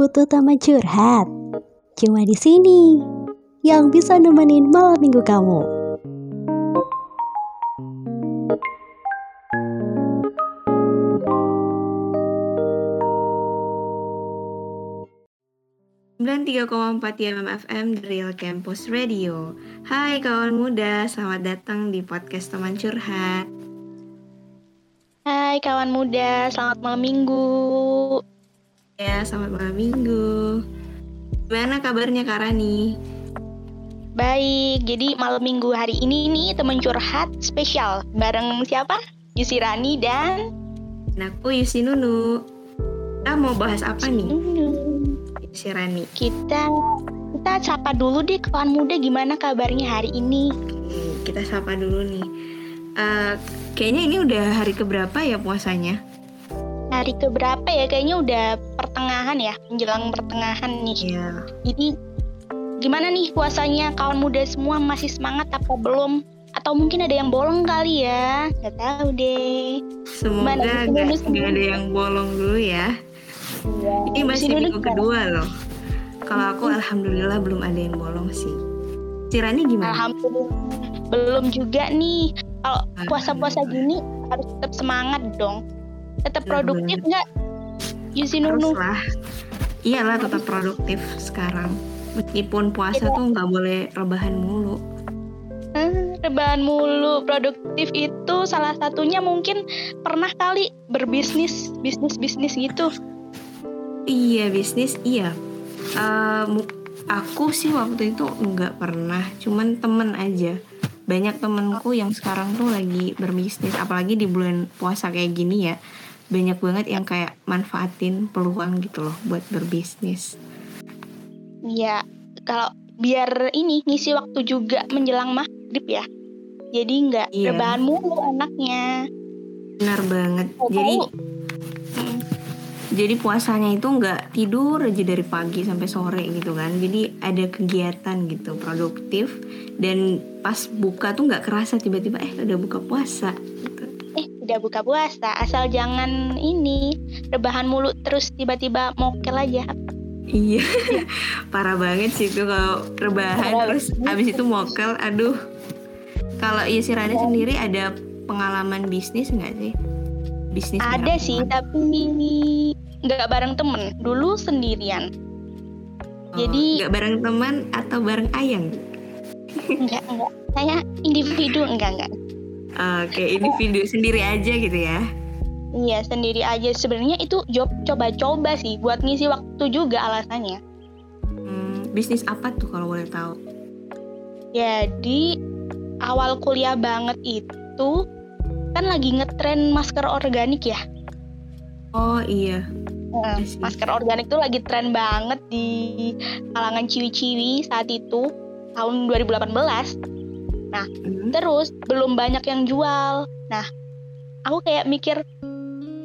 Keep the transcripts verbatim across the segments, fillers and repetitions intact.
butuh teman curhat? Cuma di sini yang bisa nemenin malam minggu kamu. sembilan puluh tiga koma empat I M M F M Real Campus Radio. Hai kawan muda, selamat datang di podcast teman curhat. Hai kawan muda, selamat malam minggu. Ya, selamat malam minggu. Gimana kabarnya Kak Rani? Baik, jadi malam minggu hari ini nih teman curhat spesial bareng siapa? Yusi Rani dan aku Yusi Nunu. Kita mau bahas apa nih? Yusi Rani. Kita kita sapa dulu deh kawan muda, gimana kabarnya hari ini? Kita sapa dulu nih. Uh, kayaknya ini udah hari keberapa ya puasanya? Hari keberapa ya? Kayaknya udah pertengahan ya, menjelang pertengahan nih. Yeah. Jadi gimana nih puasanya kawan muda semua, masih semangat apa belum? Atau mungkin ada yang bolong kali ya? Gak tahu deh. Semoga gak, gak ada yang bolong dulu ya. Yeah. Ini masih minggu kedua loh. Kalau aku alhamdulillah belum ada yang bolong sih. Cirani gimana? Alhamdulillah belum juga nih. Kalau puasa-puasa gini harus tetap semangat dong. Tetap produktif nggak? Yusi Nunu. Iyalah, tetap produktif sekarang. Meskipun puasa Ida. Tuh nggak boleh rebahan mulu. Hmm, rebahan mulu, produktif itu salah satunya mungkin pernah kali berbisnis, bisnis bisnis gitu. Iya bisnis, iya. Uh, aku sih waktu itu nggak pernah, cuman temen aja. Banyak temenku yang sekarang tuh lagi berbisnis, apalagi di bulan puasa kayak gini ya. Banyak banget yang kayak manfaatin peluang gitu loh buat berbisnis. Iya, kalau biar ini ngisi waktu juga menjelang maghrib ya. Jadi nggak iya. rebahan mulu anaknya. Benar banget. Oh, jadi hmm. jadi puasanya itu nggak tidur aja dari pagi sampai sore gitu kan. Jadi ada kegiatan gitu, produktif, dan pas buka tuh nggak kerasa tiba-tiba eh udah buka puasa. Eh, udah buka puasa, asal jangan ini rebahan mulu terus tiba-tiba mokel aja. Iya, parah banget sih itu kalau rebahan parah. Terus abis itu mokel, aduh. Kalau Yusi Rani ya. Sendiri ada pengalaman bisnis nggak sih? Bisnis ada sih, tapi nggak bareng temen, dulu sendirian. Oh, jadi nggak bareng teman atau bareng ayang? Enggak, enggak. Saya individu, enggak, enggak. Oke, individu sendiri aja gitu ya? Iya, sendiri aja. Sebenarnya itu job coba-coba sih, buat ngisi waktu juga alasannya. Hmm, bisnis apa tuh kalau boleh tahu? Jadi awal kuliah banget itu kan lagi ngetren masker organik ya? Oh iya. Hmm, masker organik tuh lagi tren banget di kalangan ciwi-ciwi saat itu, tahun dua ribu delapan belas. Nah, hmm. terus belum banyak yang jual. Nah, aku kayak mikir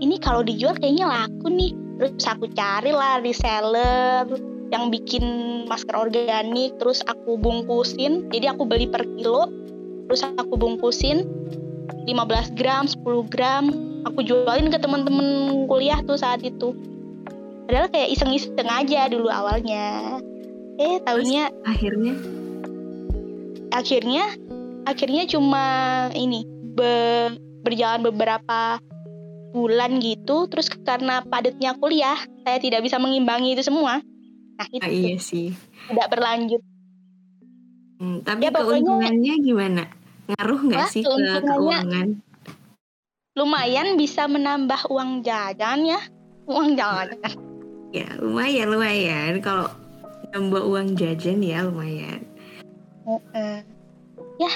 ini kalau dijual kayaknya laku nih. Terus aku carilah reseller yang bikin masker organik. Terus aku bungkusin. Jadi aku beli per kilo. Terus aku bungkusin lima belas gram, sepuluh gram. Aku jualin ke teman-teman kuliah tuh saat itu. Padahal kayak iseng-iseng aja dulu awalnya. Eh, tahunya akhirnya akhirnya Akhirnya cuma ini be, berjalan beberapa bulan gitu. Terus karena padatnya kuliah, saya tidak bisa mengimbangi itu semua. Nah itu ah, iya sih. Tidak berlanjut. Hmm, tapi ya, keuntungannya pokoknya, gimana? Ngaruh nggak sih ke keuangan? Lumayan bisa menambah uang jajan ya. Uang jajan. Ya lumayan lumayan. Kalau nambah uang jajan ya lumayan. Uh-uh. Ya,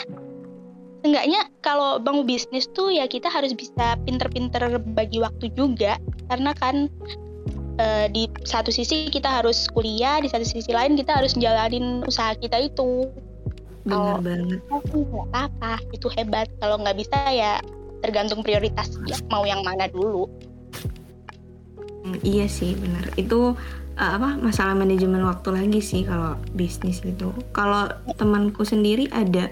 seenggaknya kalau bangun bisnis tuh ya kita harus bisa pinter-pinter bagi waktu juga. Karena kan e, di satu sisi kita harus kuliah, di satu sisi lain kita harus jalanin usaha kita itu. Benar banget. Nggak apa-apa, itu hebat. Kalau nggak bisa ya tergantung prioritas ya, mau yang mana dulu. Hmm, iya sih, benar. Itu Uh, apa masalah manajemen waktu lagi sih kalau bisnis gitu. Kalau temanku sendiri ada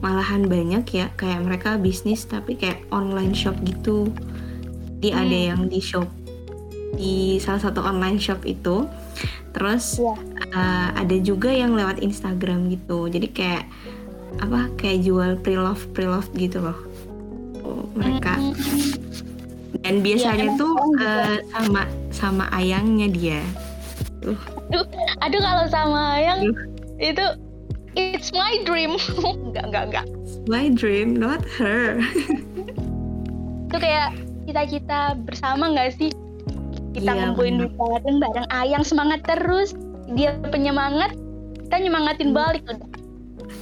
malahan banyak ya, kayak mereka bisnis tapi kayak online shop gitu. Jadi hmm. ada yang di shop di salah satu online shop itu. Terus yeah. uh, ada juga yang lewat Instagram gitu. Jadi kayak apa? Kayak jual pre-loved, pre-loved gitu loh. Oh, mereka. Dan biasanya yeah, tuh uh, sama sama ayangnya dia. Tuh. Aduh, aduh kalau sama ayang aduh. Itu it's my dream. Enggak, enggak, enggak. My dream, not her. Itu kayak cita-cita bersama enggak sih? Kita iya, ngumpulin duit bareng bareng ayang, semangat terus, dia penyemangat, kita nyemangatin balik, udah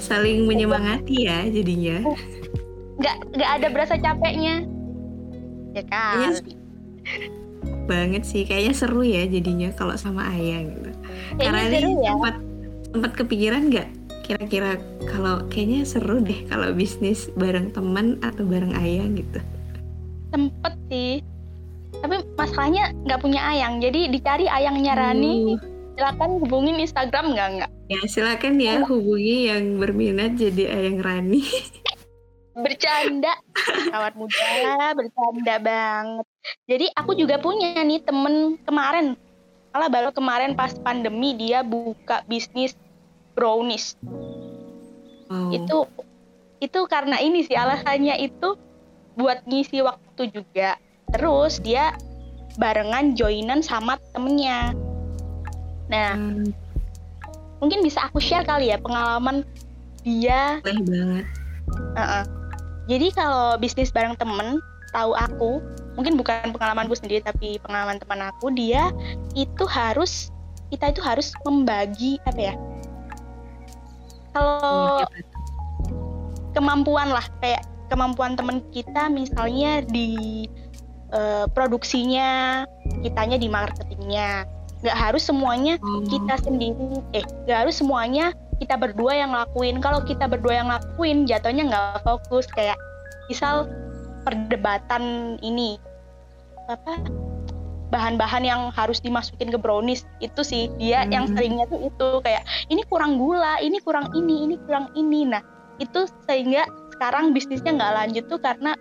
saling menyemangati ya jadinya, nggak nggak ada berasa capeknya ya kan. Banget sih kayaknya, seru ya jadinya kalau sama ayang gitu. Karena ini sempat sempat kepikiran nggak kira-kira kalau kayaknya seru deh kalau bisnis bareng teman atau bareng ayang gitu. Sempet sih, tapi masalahnya nggak punya ayang, jadi dicari ayang nyarani. uh. Silakan hubungin Instagram nggak nggak ya, silakan ya hubungi yang berminat jadi ayang Rani. Bercanda kawan muda, bercanda banget. Jadi aku juga punya nih temen kemarin, malah baru kemarin pas pandemi dia buka bisnis brownies. wow. itu itu karena ini sih alasannya, itu buat ngisi waktu juga. Terus dia barengan joinan sama temennya. Nah, hmm. mungkin bisa aku share kali ya pengalaman dia. Boleh banget. Uh-uh. Jadi kalau bisnis bareng temen, tahu aku, mungkin bukan pengalamanku sendiri tapi pengalaman teman aku, dia itu harus, kita itu harus membagi apa ya? Kalau hmm. kemampuan lah, kayak kemampuan temen kita misalnya di Uh, produksinya, kitanya di marketingnya. Gak harus semuanya kita sendiri, eh gak harus semuanya kita berdua yang lakuin. Kalau kita berdua yang lakuin, jatuhnya gak fokus. Kayak misal perdebatan ini, apa, bahan-bahan yang harus dimasukin ke brownies, itu sih dia hmm. yang seringnya tuh itu kayak ini kurang gula, ini kurang ini, ini kurang ini. Nah itu sehingga sekarang bisnisnya gak lanjut tuh karena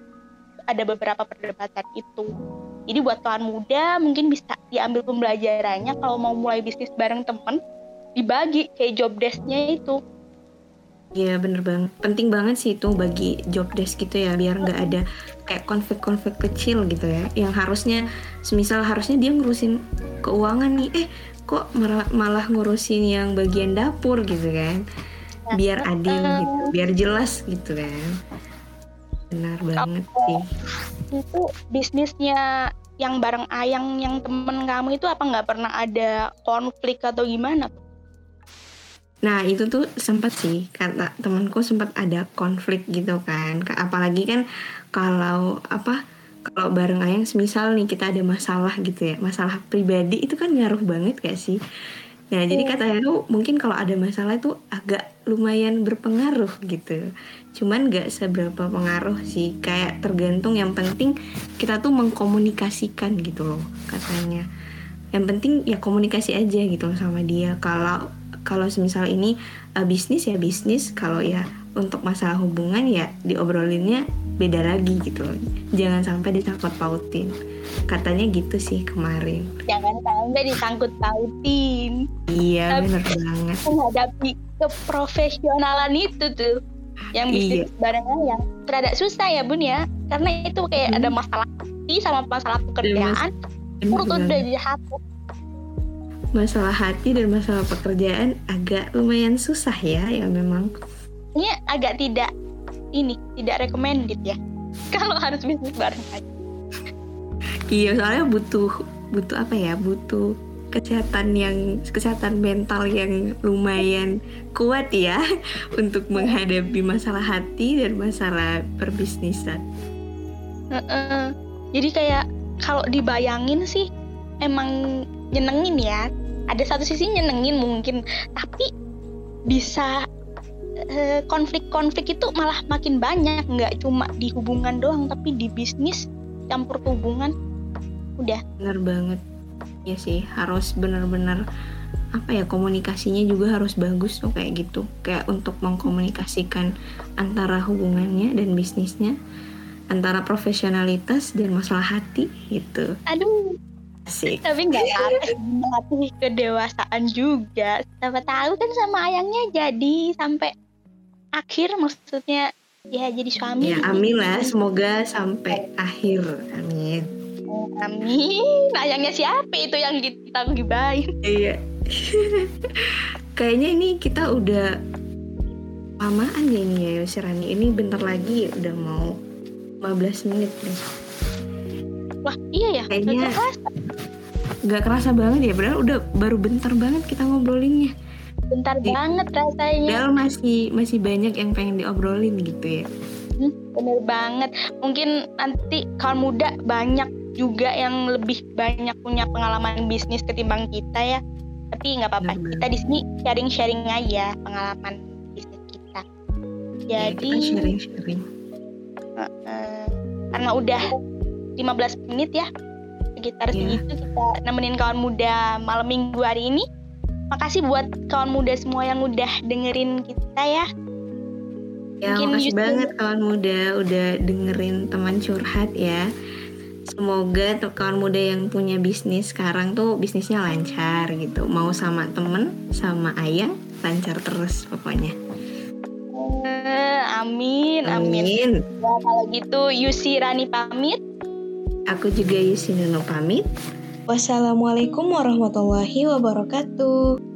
ada beberapa perdebatan itu. Jadi buat kawan muda mungkin bisa diambil pembelajarannya, kalau mau mulai bisnis bareng temen dibagi kayak job desk-nya itu. Iya bener banget, penting banget sih itu bagi job desk gitu ya, biar nggak ada kayak konflik-konflik kecil gitu ya, yang harusnya semisal harusnya dia ngurusin keuangan nih, eh kok malah ngurusin yang bagian dapur gitu kan, biar adil gitu, biar jelas gitu kan. Benar banget sih. Itu bisnisnya yang bareng ayang, yang temen kamu itu apa nggak pernah ada konflik atau gimana? Nah itu tuh sempat sih, kata temanku sempat ada konflik gitu kan. Apalagi kan kalau apa, kalau bareng ayang semisal nih kita ada masalah gitu ya, masalah pribadi itu kan ngaruh banget gak sih? Nah jadi katanya tuh mungkin kalau ada masalah itu agak lumayan berpengaruh gitu. Cuman gak seberapa pengaruh sih, kayak tergantung, yang penting kita tuh mengkomunikasikan gitu loh katanya. Yang penting ya komunikasi aja gitu loh sama dia. Kalau kalau semisal ini uh, bisnis ya bisnis, kalau ya untuk masalah hubungan ya diobrolinnya beda lagi gitu loh. Jangan sampai disangkut pautin. Katanya gitu sih kemarin. Jangan sampai disangkut pautin. Iya benar banget. Menghadapi keprofesionalan itu tuh, yang bisnis iya. bareng ayang terada susah ya Bun ya, karena itu kayak hmm. ada masalah hati sama masalah pekerjaan. Menurut udah jahat. Masalah hati dan masalah pekerjaan agak lumayan susah ya, ya memang. Ini agak tidak ini tidak recommended ya, kalau harus bisnis bareng ayang. Iya soalnya butuh butuh apa ya butuh kesehatan yang kesehatan mental yang lumayan kuat ya untuk menghadapi masalah hati dan masalah perbisnisan. Uh-uh. Jadi kayak kalau dibayangin sih emang nyenengin ya. Ada satu sisi nyenengin mungkin, tapi bisa uh, konflik-konflik itu malah makin banyak, nggak cuma di hubungan doang tapi di bisnis campur hubungan. Udah. Bener banget. Ya sih, harus benar-benar apa ya, komunikasinya juga harus bagus tuh kayak gitu. Kayak untuk mengkomunikasikan antara hubungannya dan bisnisnya, antara profesionalitas dan masalah hati gitu. Aduh. Asik. Tapi nggak melatih kedewasaan juga. Siapa tahu kan sama ayangnya jadi sampai akhir, maksudnya ya jadi suami. Ya amin lah, semoga sampai akhir. Amin. Oh, amin. Ayangnya siapa itu yang kita gibain? Iya. Kayaknya ini kita udah lamaan ya ini ya Yosirani. Ini bentar lagi udah mau lima belas menit nih. Wah iya ya, kayaknya gak kerasa banget ya, padahal udah baru bentar banget kita ngobrolinnya. Bentar jadi, banget rasanya. Padahal masih, masih banyak yang pengen diobrolin gitu ya. hmm, Bener banget. Mungkin nanti kawan muda banyak juga yang lebih banyak punya pengalaman bisnis ketimbang kita ya. Tapi gak apa-apa, bener kita di sini sharing-sharing aja pengalaman bisnis kita. Jadi ya, sharing-sharing uh, uh, karena udah lima belas menit ya sekitar yeah. segitu kita nemenin kawan muda malam minggu hari ini. Makasih buat kawan muda semua yang udah dengerin kita ya. Ya makasih banget kawan muda udah dengerin teman curhat ya. Semoga kawan muda yang punya bisnis sekarang tuh bisnisnya lancar gitu. Mau sama temen sama ayang lancar terus pokoknya. uh, Amin Amin, amin. Ya, kalau gitu Yosirani pamit. Aku juga Yusinono pamit. Wassalamualaikum warahmatullahi wabarakatuh.